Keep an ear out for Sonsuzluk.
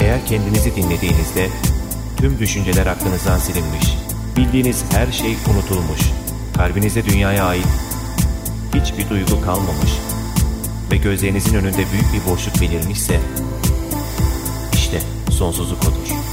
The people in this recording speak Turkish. Eğer kendinizi dinlediğinizde tüm düşünceler aklınızdan silinmiş, bildiğiniz her şey unutulmuş, kalbinizde dünyaya ait hiçbir duygu kalmamış ve gözlerinizin önünde büyük bir boşluk belirmişse, işte sonsuzluk odur.